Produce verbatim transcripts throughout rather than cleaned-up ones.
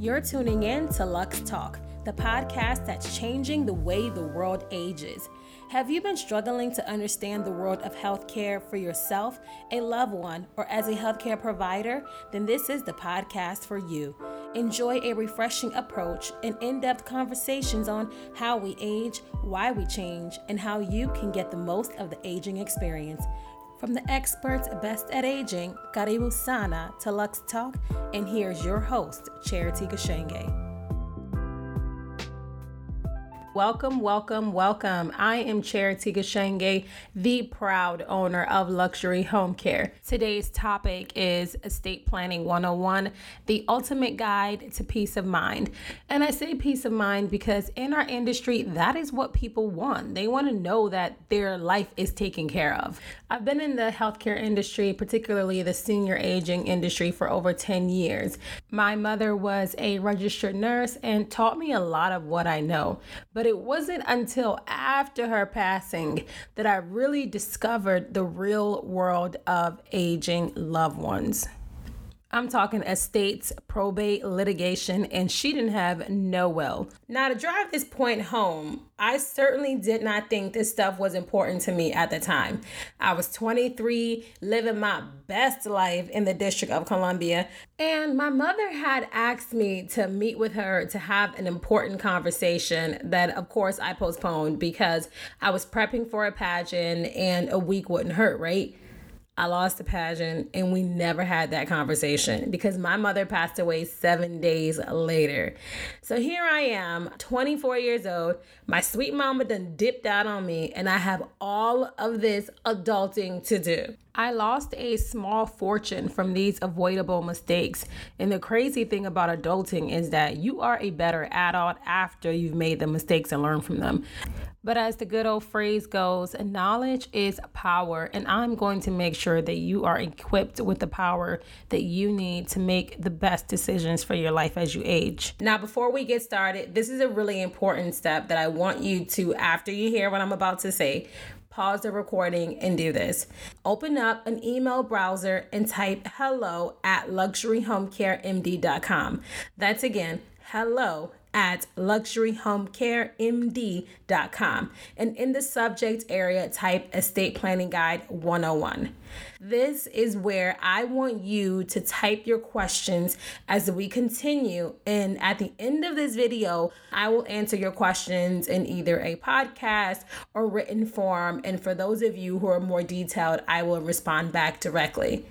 You're tuning in to Lux Talk, the podcast that's changing the way the world ages. Have you been struggling to understand the world of healthcare for yourself, a loved one, or as a healthcare provider? Then this is the podcast for you. Enjoy a refreshing approach and in-depth conversations on how we age, why we change, and how you can get the most of the aging experience. From the experts best at aging, Karibu Sana to Lux Talk, and here's your host, Charity Tegashenge. Welcome, welcome, welcome. I am Charity Tegashenge, the proud owner of Luxury Home Care. Today's topic is Estate Planning one oh one, the ultimate guide to peace of mind. And I say peace of mind because in our industry, that is what people want. They want to know that their life is taken care of. I've been in the healthcare industry, particularly the senior aging industry, for over ten years. My mother was a registered nurse and taught me a lot of what I know. But it wasn't until after her passing that I really discovered the real world of aging loved ones. I'm talking estates, probate, litigation, and she didn't have no will. Now, to drive this point home, I certainly did not think this stuff was important to me at the time. I was twenty-three, living my best life in the District of Columbia, and my mother had asked me to meet with her to have an important conversation that, of course, I postponed because I was prepping for a pageant and a week wouldn't hurt, right? I lost the pageant and we never had that conversation because my mother passed away seven days later. So here I am, twenty-four years old. My sweet mama done dipped out on me and I have all of this adulting to do. I lost a small fortune from these avoidable mistakes. And the crazy thing about adulting is that you are a better adult after you've made the mistakes and learned from them. But as the good old phrase goes, knowledge is power, and I'm going to make sure that you are equipped with the power that you need to make the best decisions for your life as you age. Now, before we get started, this is a really important step that I want you to, after you hear what I'm about to say, pause the recording and do this. Open up an email browser and type hello at luxury home care m d dot com. That's again, hello at luxury home care m d dot com. And in the subject area, type Estate Planning Guide one oh one. This is where I want you to type your questions as we continue. And at the end of this video, I will answer your questions in either a podcast or written form. And for those of you who are more detailed, I will respond back directly.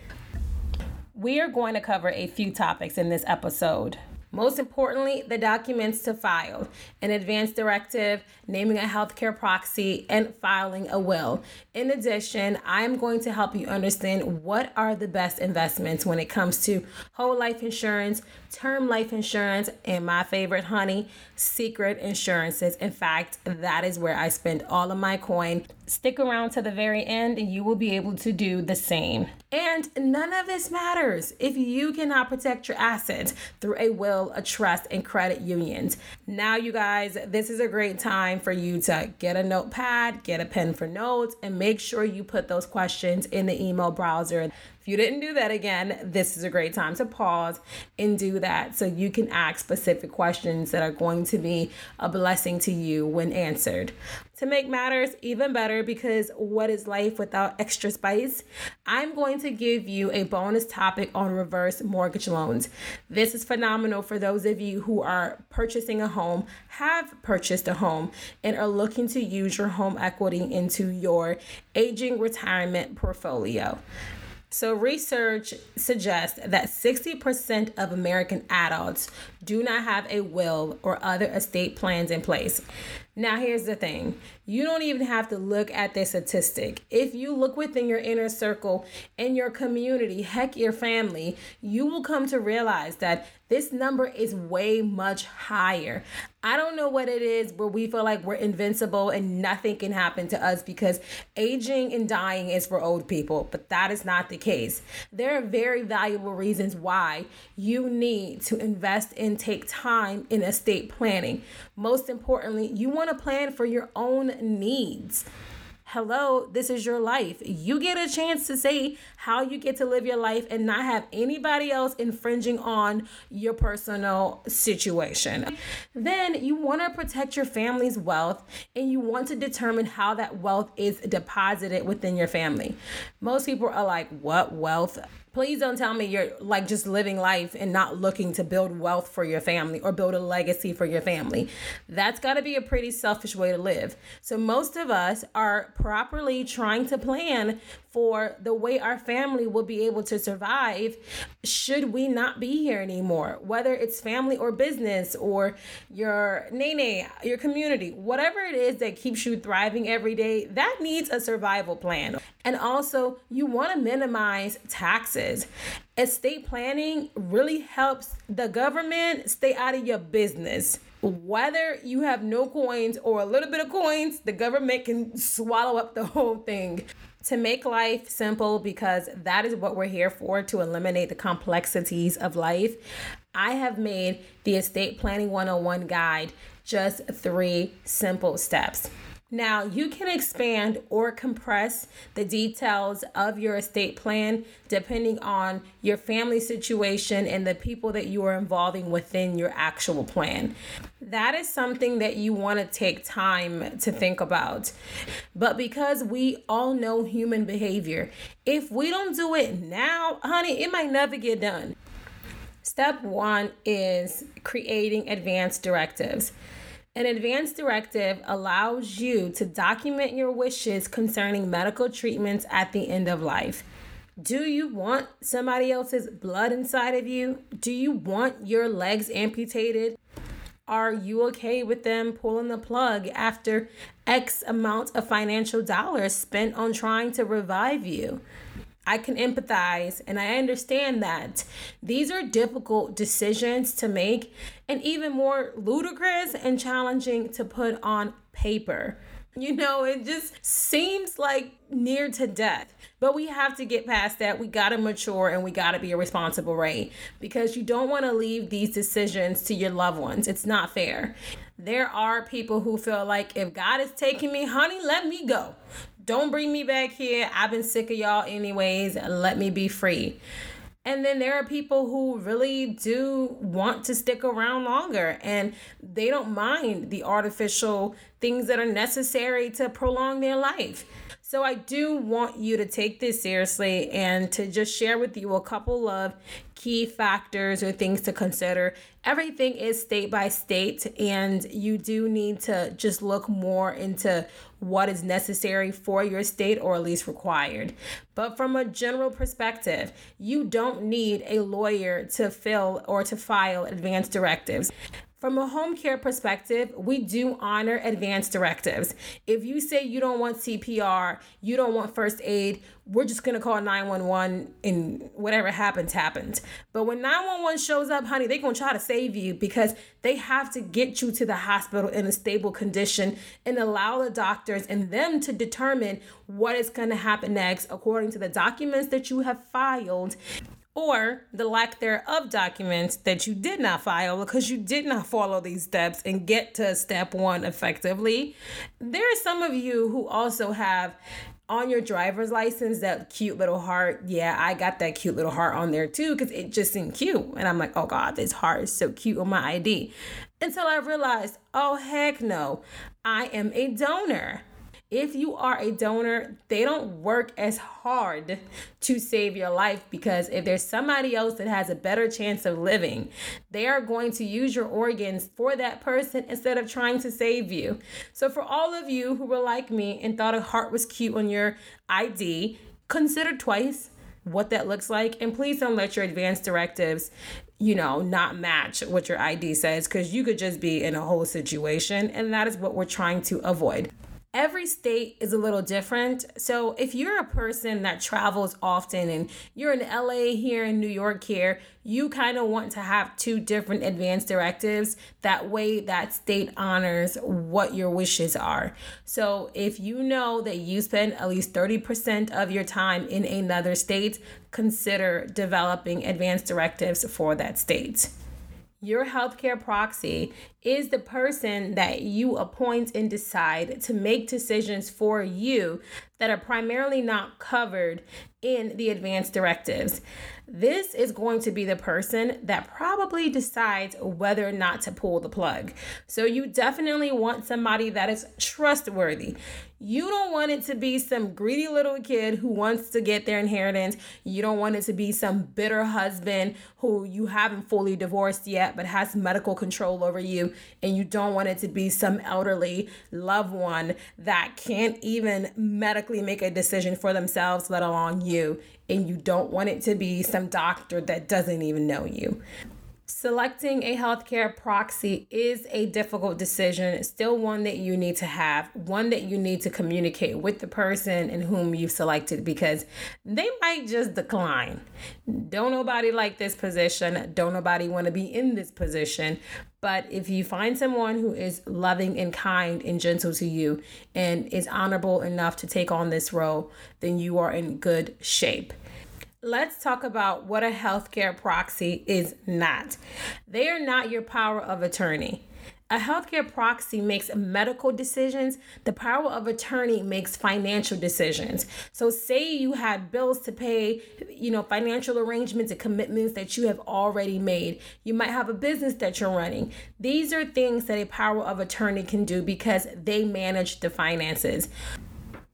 We are going to cover a few topics in this episode. Most importantly, the documents to file, an advance directive, naming a healthcare proxy, and filing a will. In addition, I'm going to help you understand what are the best investments when it comes to whole life insurance, term life insurance, and my favorite, honey, secret insurances. In fact, that is where I spend all of my coin. Stick around to the very end and you will be able to do the same. And none of this matters if you cannot protect your assets through a will, a trust, and credit unions. Now, you guys, this is a great time for you to get a notepad, get a pen for notes, and make sure you put those questions in the email browser. If you didn't do that, again, this is a great time to pause and do that so you can ask specific questions that are going to be a blessing to you when answered. To make matters even better, because what is life without extra spice? I'm going to give you a bonus topic on reverse mortgage loans. This is phenomenal for those of you who are purchasing a home, have purchased a home, and are looking to use your home equity into your aging retirement portfolio. So research suggests that sixty percent of American adults do not have a will or other estate plans in place. Now, here's the thing. You don't even have to look at the statistic. If you look within your inner circle, in your community, heck, your family, you will come to realize that this number is way much higher. I don't know what it is where we feel like we're invincible and nothing can happen to us because aging and dying is for old people, but that is not the case. There are very valuable reasons why you need to invest and take time in estate planning. Most importantly, you want to plan for your own needs. hello, this is your life. You get a chance to say how you get to live your life and not have anybody else infringing on your personal situation. Then you want to protect your family's wealth, and you want to determine how that wealth is deposited within your family. Most people are like, what wealth? Please don't tell me you're like just living life and not looking to build wealth for your family or build a legacy for your family. That's got to be a pretty selfish way to live. So most of us are properly trying to plan for the way our family will be able to survive should we not be here anymore, whether it's family or business or your nene, your community, whatever it is that keeps you thriving every day, that needs a survival plan. And also you want to minimize taxes. Estate planning really helps the government stay out of your business. Whether you have no coins or a little bit of coins, the government can swallow up the whole thing. To make life simple, because that is what we're here for, to eliminate the complexities of life, I have made the Estate Planning one oh one guide just three simple steps. Now, you can expand or compress the details of your estate plan depending on your family situation and the people that you are involving within your actual plan. That is something that you want to take time to think about. But because we all know human behavior, if we don't do it now, honey, it might never get done. Step one is creating advance directives. An advance directive allows you to document your wishes concerning medical treatments at the end of life. Do you want somebody else's blood inside of you? Do you want your legs amputated? Are you okay with them pulling the plug after X amount of financial dollars spent on trying to revive you? I can empathize and I understand that. These are difficult decisions to make and even more ludicrous and challenging to put on paper. You know, it just seems like near to death, but we have to get past that. We got to mature and we got to be responsible, right? Because you don't want to leave these decisions to your loved ones. It's not fair. There are people who feel like, if God is taking me, honey, let me go. Don't bring me back here. I've been sick of y'all anyways. Let me be free. And then there are people who really do want to stick around longer, and they don't mind the artificial things that are necessary to prolong their life. So I do want you to take this seriously and to just share with you a couple of key factors or things to consider. Everything is state by state, and you do need to just look more into what is necessary for your state, or at least required. But from a general perspective, you don't need a lawyer to fill or to file advance directives. From a home care perspective, we do honor advance directives. If you say you don't want C P R, you don't want first aid, we're just going to call nine one one and whatever happens, happens. But when nine one one shows up, honey, they're going to try to save you because they have to get you to the hospital in a stable condition and allow the doctors and them to determine what is going to happen next according to the documents that you have filed, or the lack thereof documents that you did not file because you did not follow these steps and get to step one effectively. There are some of you who also have on your driver's license that cute little heart. Yeah, I got that cute little heart on there too because it just seemed cute. And I'm like, oh God, this heart is so cute on my I D. Until I realized, oh heck no, I am a donor. If you are a donor, they don't work as hard to save your life because if there's somebody else that has a better chance of living, they are going to use your organs for that person instead of trying to save you. So for all of you who were like me and thought a heart was cute on your I D, consider twice what that looks like. And please don't let your advance directives, you know, not match what your I D says, because you could just be in a whole situation. And that is what we're trying to avoid. Every state is a little different. So if you're a person that travels often and you're in L A here in New York here, you kind of want to have two different advance directives. That way that state honors what your wishes are. So if you know that you spend at least thirty percent of your time in another state, consider developing advance directives for that state. Your healthcare proxy is the person that you appoint and decide to make decisions for you that are primarily not covered in the advance directives. This is going to be the person that probably decides whether or not to pull the plug. So you definitely want somebody that is trustworthy. You don't want it to be some greedy little kid who wants to get their inheritance. You don't want it to be some bitter husband who you haven't fully divorced yet but has medical control over you. And you don't want it to be some elderly loved one that can't even medically make a decision for themselves, let alone you. And you don't want it to be some doctor that doesn't even know you. Selecting a healthcare proxy is a difficult decision. It's still one that you need to have, one that you need to communicate with the person in whom you've selected, because they might just decline. Don't nobody like this position. Don't nobody want to be in this position. But if you find someone who is loving and kind and gentle to you and is honorable enough to take on this role, then you are in good shape. Let's talk about what a healthcare proxy is not. They are not your power of attorney. A healthcare proxy makes medical decisions. The power of attorney makes financial decisions. So say you had bills to pay, you know, financial arrangements and commitments that you have already made. You might have a business that you're running. These are things that a power of attorney can do because they manage the finances.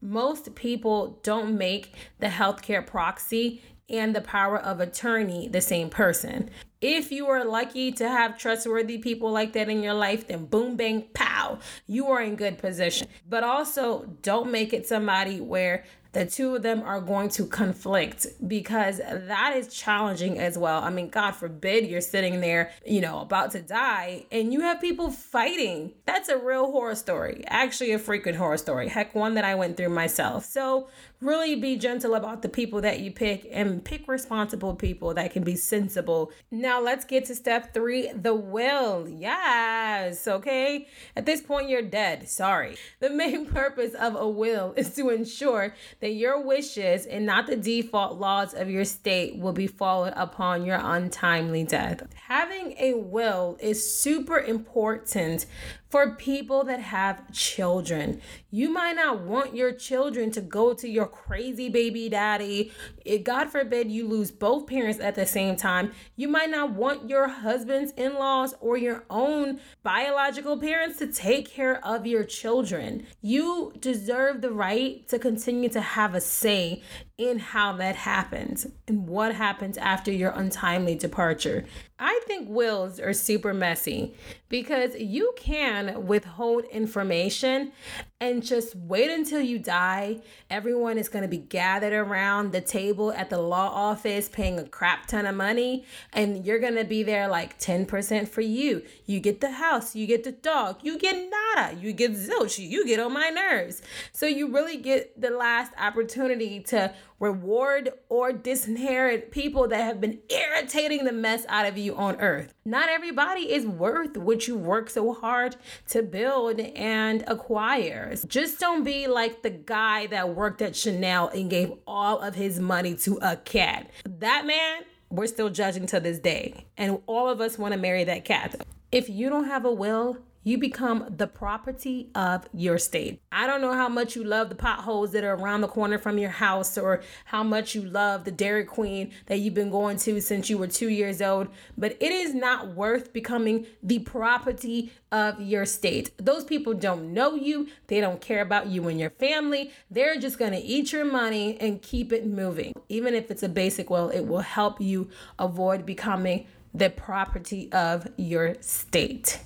Most people don't make the healthcare proxy and the power of attorney the same person. If you are lucky to have trustworthy people like that in your life, then boom, bang, pow, you are in good position. But also don't make it somebody where the two of them are going to conflict, because that is challenging as well. I mean, God forbid you're sitting there, you know, about to die and you have people fighting. That's a real horror story, actually a frequent horror story. Heck, one that I went through myself. So really be gentle about the people that you pick and pick responsible people that can be sensible. Now let's get to step three, the will. Yes, okay. At this point, you're dead. Sorry. The main purpose of a will is to ensure that your wishes and not the default laws of your state will be followed upon your untimely death. Having a will is super important for people that have children. You might not want your children to go to your crazy baby daddy. It, God forbid you lose both parents at the same time. You might not want your husband's in-laws or your own biological parents to take care of your children. You deserve the right to continue to have a say in how that happens and what happens after your untimely departure. I think wills are super messy because you can withhold information and just wait until you die. Everyone is going to be gathered around the table at the law office paying a crap ton of money, and you're going to be there like ten percent for you. You get the house, you get the dog, you get nada, you get zilch, you get on my nerves. So you really get the last opportunity to reward or disinherit people that have been irritating the mess out of you on earth. Not everybody is worth what you work so hard to build and acquire. Just don't be like the guy that worked at Chanel and gave all of his money to a cat. That man, we're still judging to this day. And all of us want to marry that cat. If you don't have a will, you become the property of your state. I don't know how much you love the potholes that are around the corner from your house, or how much you love the Dairy Queen that you've been going to since you were two years old, but it is not worth becoming the property of your state. Those people don't know you. They don't care about you and your family. They're just gonna eat your money and keep it moving. Even if it's a basic will, it will help you avoid becoming the property of your state.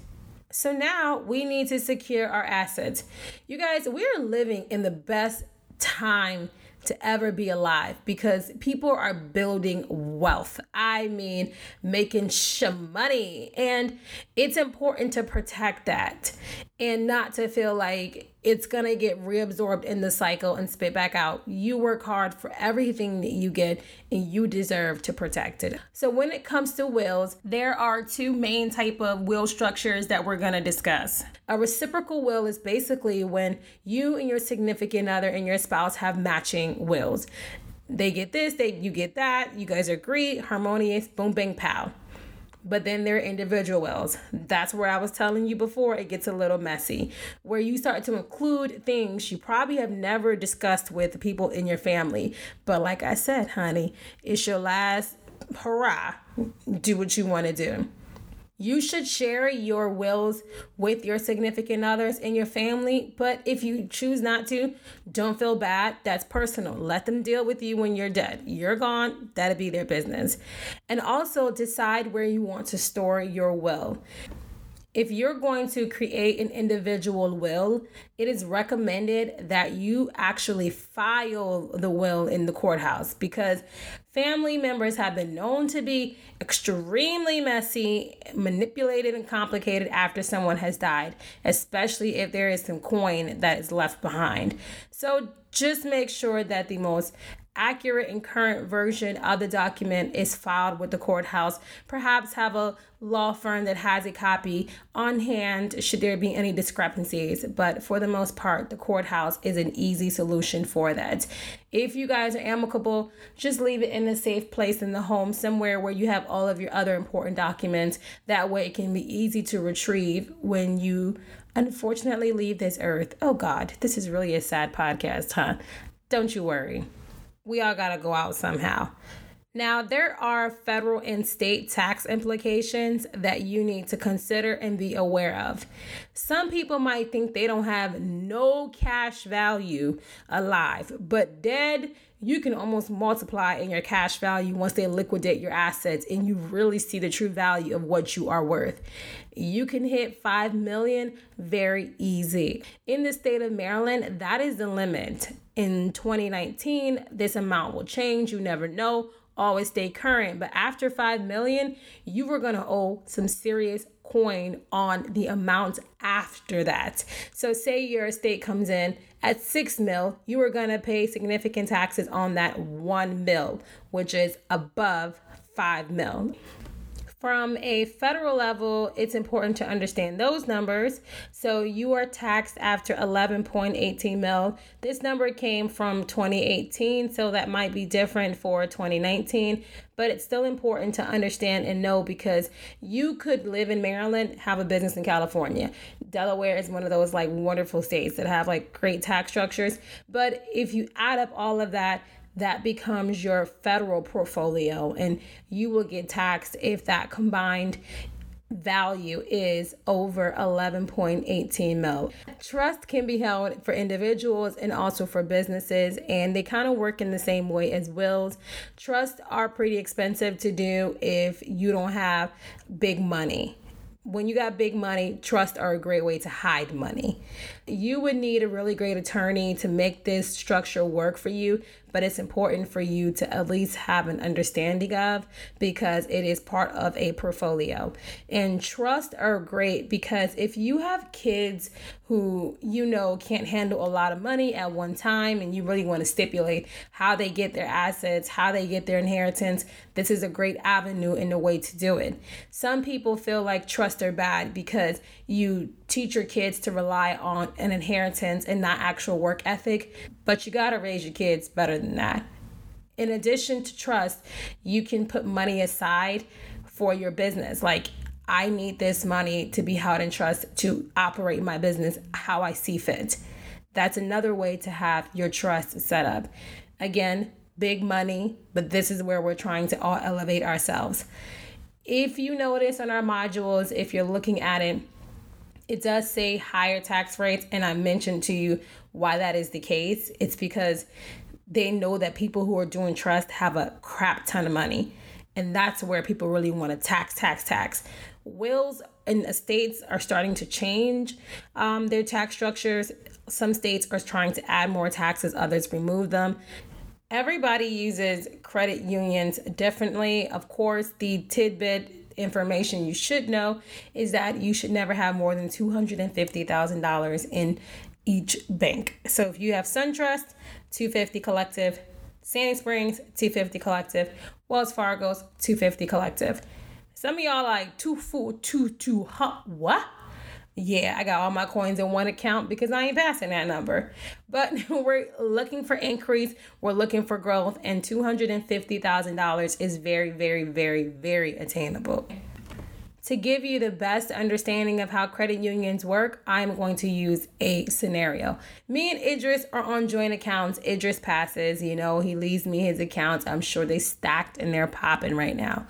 So now we need to secure our assets. You guys, we are living in the best time to ever be alive because people are building wealth. I mean, making some money. And it's important to protect that and not to feel like it's going to get reabsorbed in the cycle and spit back out. You work hard for everything that you get and you deserve to protect it. So when it comes to wills, there are two main type of will structures that we're going to discuss. A reciprocal will is basically when you and your significant other and your spouse have matching wills. They get this, they you get that, you guys agree, harmonious, boom, bang, pow. but then there are individual wells. That's where I was telling you before, it gets a little messy, where you start to include things you probably have never discussed with people in your family. But like I said, honey, it's your last hurrah. Do what you want to do. You should share your wills with your significant others and your family, but if you choose not to, don't feel bad. That's personal. Let them deal with you when you're dead. You're gone. That'll be their business. And also decide where you want to store your will. If you're going to create an individual will, it is recommended that you actually file the will in the courthouse, because family members have been known to be extremely messy, manipulated, and complicated after someone has died, especially if there is some coin that is left behind. So just make sure that the most accurate and current version of the document is filed with the courthouse. Perhaps have a law firm that has a copy on hand should there be any discrepancies, but for the most part, the courthouse is an easy solution for that. If you guys are amicable, just leave it in a safe place in the home, somewhere where you have all of your other important documents. That way it can be easy to retrieve when you unfortunately leave this earth. Oh God, this is really a sad podcast, huh? Don't you worry. We all gotta go out somehow. Now, there are federal and state tax implications that you need to consider and be aware of. Some people might think they don't have no cash value alive, but dead, you can almost multiply in your cash value once they liquidate your assets and you really see the true value of what you are worth. You can hit five million dollars very easy. In the state of Maryland, that is the limit. In twenty nineteen, this amount will change. You never know. Always stay current. But after five million dollars, you were going to owe some serious coin on the amount after that. So say your estate comes in at six mil, you are going to pay significant taxes on that one mil, which is above five mil. From a federal level, it's important to understand those numbers. So you are taxed after eleven point one eight mil. This number came from twenty eighteen, so that might be different for twenty nineteen, but it's still important to understand and know, because you could live in Maryland, have a business in California. Delaware is one of those like wonderful states that have like great tax structures. But if you add up all of that, that becomes your federal portfolio, and you will get taxed if that combined value is over eleven point one eight mil. Trust can be held for individuals and also for businesses, and they kind of work in the same way as wills. Trusts are pretty expensive to do if you don't have big money. When you got big money, trusts are a great way to hide money. You would need a really great attorney to make this structure work for you, but it's important for you to at least have an understanding of, because it is part of a portfolio. And trusts are great because if you have kids who, you know, can't handle a lot of money at one time and you really want to stipulate how they get their assets, how they get their inheritance, this is a great avenue and a way to do it. Some people feel like trusts are bad because you teach your kids to rely on an inheritance and not actual work ethic, but you gotta raise your kids better than that. In addition to trust, you can put money aside for your business. Like, I need this money to be held in trust to operate my business how I see fit. That's another way to have your trust set up. Again, big money, but this is where we're trying to all elevate ourselves. If you notice on our modules, if you're looking at it, it does say higher tax rates, and I mentioned to you why that is the case. It's because they know that people who are doing trust have a crap ton of money, and that's where people really want to tax, tax, tax. Wills and estates are starting to change um, their tax structures. Some states are trying to add more taxes, others remove them. Everybody uses credit unions differently. Of course, the tidbit information you should know is that you should never have more than two hundred fifty thousand dollars in each bank. So if you have SunTrust, two hundred fifty collective, Sandy Springs, two hundred fifty collective, Wells Fargo's, two hundred fifty collective. Some of y'all like two four two two huh what? Yeah, I got all my coins in one account because I ain't passing that number. But we're looking for increase. We're looking for growth. And two hundred fifty thousand dollars is very, very, very, very attainable. To give you the best understanding of how credit unions work, I'm going to use a scenario. Me and Idris are on joint accounts. Idris passes, you know, he leaves me his accounts. I'm sure they stacked and they're popping right now.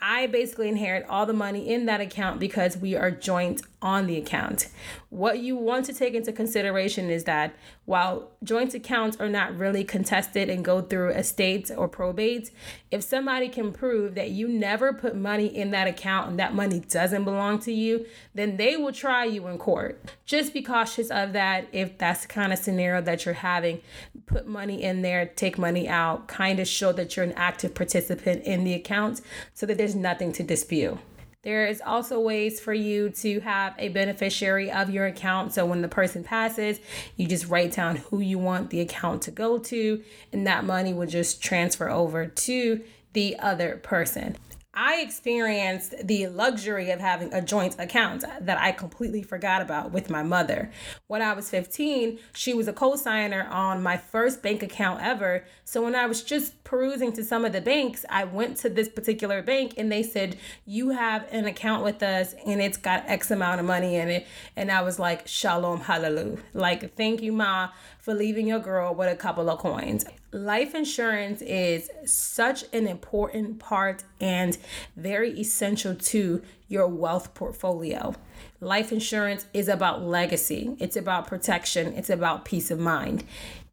I basically inherit all the money in that account because we are joint on the account. What you want to take into consideration is that while joint accounts are not really contested and go through estates or probates, if somebody can prove that you never put money in that account and that money doesn't belong to you, then they will try you in court. Just be cautious of that if that's the kind of scenario that you're having. Put money in there, take money out, kind of show that you're an active participant in the account so that there's nothing to dispute. There is also ways for you to have a beneficiary of your account. So when the person passes, you just write down who you want the account to go to, and that money will just transfer over to the other person. I experienced the luxury of having a joint account that I completely forgot about with my mother. When I was fifteen, she was a co-signer on my first bank account ever. So when I was just perusing to some of the banks, I went to this particular bank and they said, you have an account with us and it's got X amount of money in it. And I was like, shalom, hallelujah. Like, thank you, Ma, for leaving your girl with a couple of coins. Life insurance is such an important part and very essential to your wealth portfolio. Life insurance is about legacy. It's about protection. It's about peace of mind.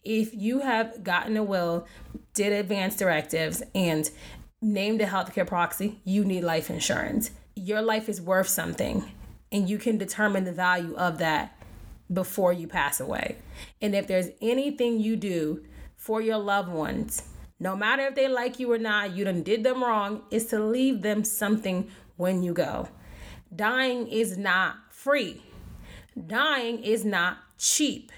If you have gotten a will, did advance directives, and named a healthcare proxy, you need life insurance. Your life is worth something, and you can determine the value of that before you pass away. And if there's anything you do for your loved ones, no matter if they like you or not, you done did them wrong, is to leave them something when you go. Dying is not free. Dying is not cheap.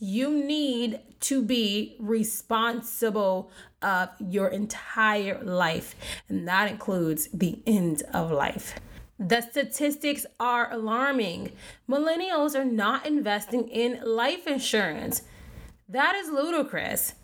You need to be responsible of your entire life, and that includes the end of life. The statistics are alarming. Millennials are not investing in life insurance. That is ludicrous.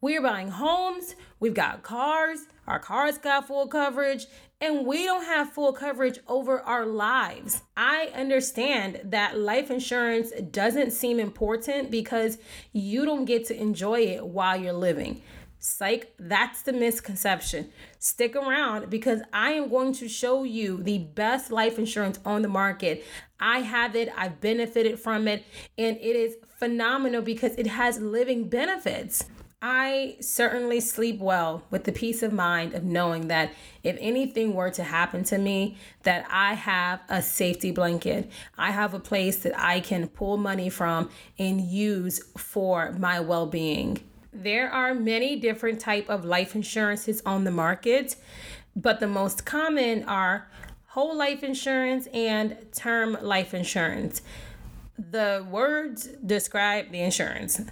We're buying homes, we've got cars, our cars got full coverage, and we don't have full coverage over our lives. I understand that life insurance doesn't seem important because you don't get to enjoy it while you're living. Psych, that's the misconception. Stick around because I am going to show you the best life insurance on the market. I have it, I've benefited from it, and it is phenomenal because it has living benefits. I certainly sleep well with the peace of mind of knowing that if anything were to happen to me, that I have a safety blanket. I have a place that I can pull money from and use for my well-being. There are many different types of life insurances on the market, but the most common are whole life insurance and term life insurance. The words describe the insurance.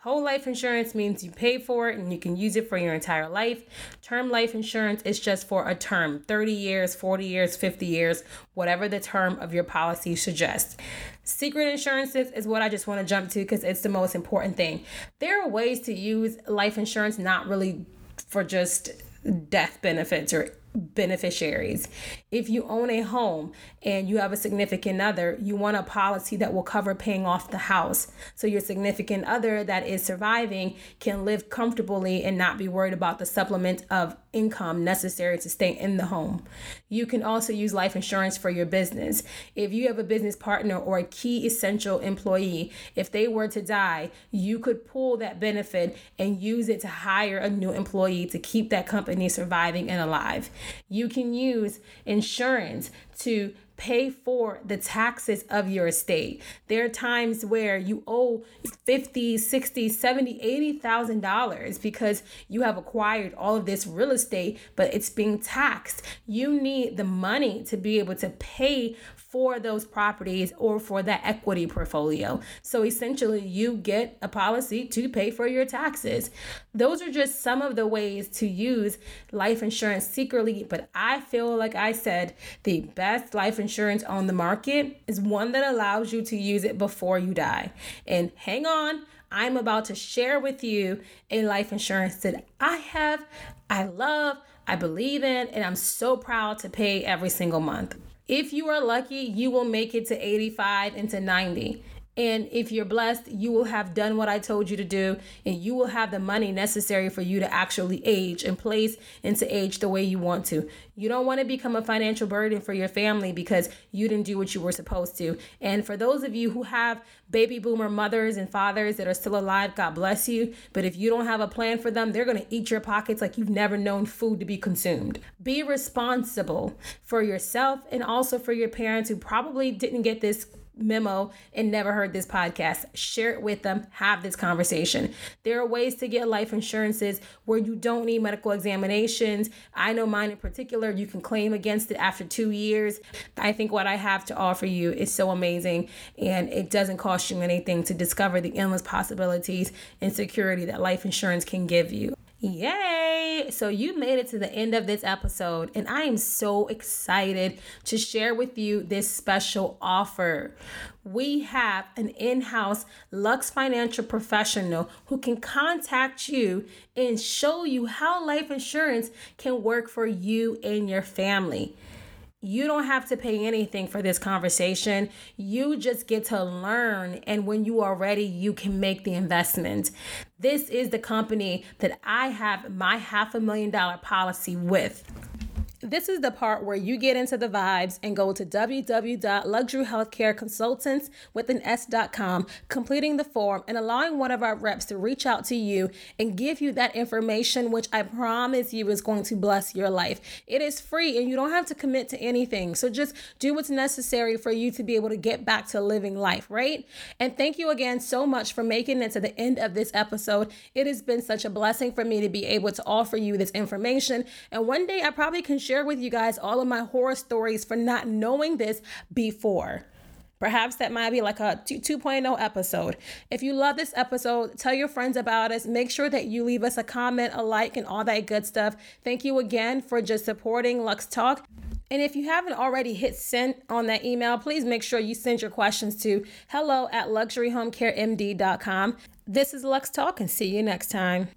Whole life insurance means you pay for it and you can use it for your entire life. Term life insurance is just for a term, thirty years, forty years, fifty years, whatever the term of your policy suggests. Secret insurances is what I just want to jump to because it's the most important thing. There are ways to use life insurance, not really for just death benefits or beneficiaries. If you own a home and you have a significant other, you want a policy that will cover paying off the house. So your significant other that is surviving can live comfortably and not be worried about the supplement of income necessary to stay in the home. You can also use life insurance for your business. If you have a business partner or a key essential employee, if they were to die, you could pull that benefit and use it to hire a new employee to keep that company surviving and alive. You can use insurance to pay for the taxes of your estate. There are times where you owe fifty, sixty, seventy, eighty thousand dollars because you have acquired all of this real estate, but it's being taxed. You need the money to be able to pay for those properties or for that equity portfolio. So essentially you get a policy to pay for your taxes. Those are just some of the ways to use life insurance secretly, but I feel like I said the best life insurance on the market is one that allows you to use it before you die. And hang on, I'm about to share with you a life insurance that I have, I love, I believe in, and I'm so proud to pay every single month. If you are lucky, you will make it to eighty-five and to ninety. And if you're blessed, you will have done what I told you to do, and you will have the money necessary for you to actually age and place and to age the way you want to. You don't want to become a financial burden for your family because you didn't do what you were supposed to. And for those of you who have baby boomer mothers and fathers that are still alive, God bless you. But if you don't have a plan for them, they're going to eat your pockets like you've never known food to be consumed. Be responsible for yourself and also for your parents who probably didn't get this memo and never heard this podcast. Share it with them. Have this conversation. There are ways to get life insurances where you don't need medical examinations. I know mine in particular, you can claim against it after two years. I think what I have to offer you is so amazing, and it doesn't cost you anything to discover the endless possibilities and security that life insurance can give you. Yay! So you made it to the end of this episode, and I am so excited to share with you this special offer. We have an in-house Lux Financial Professional who can contact you and show you how life insurance can work for you and your family. You don't have to pay anything for this conversation. You just get to learn. And when you are ready, you can make the investment. This is the company that I have my half a million dollar policy with. This is the part where you get into the vibes and go to w w w dot luxury healthcare consultants with an s dot com, completing the form and allowing one of our reps to reach out to you and give you that information, which I promise you is going to bless your life. It is free and you don't have to commit to anything. So just do what's necessary for you to be able to get back to living life, right? And thank you again so much for making it to the end of this episode. It has been such a blessing for me to be able to offer you this information. And one day I probably can share with you guys all of my horror stories for not knowing this before. Perhaps that might be like a two point oh episode. If you love this episode, tell your friends about us. Make sure that you leave us a comment, a like, and all that good stuff. Thank you again for just supporting Lux Talk. And if you haven't already hit send on that email, please make sure you send your questions to hello at luxury home care m d dot com. This is Lux Talk, and see you next time.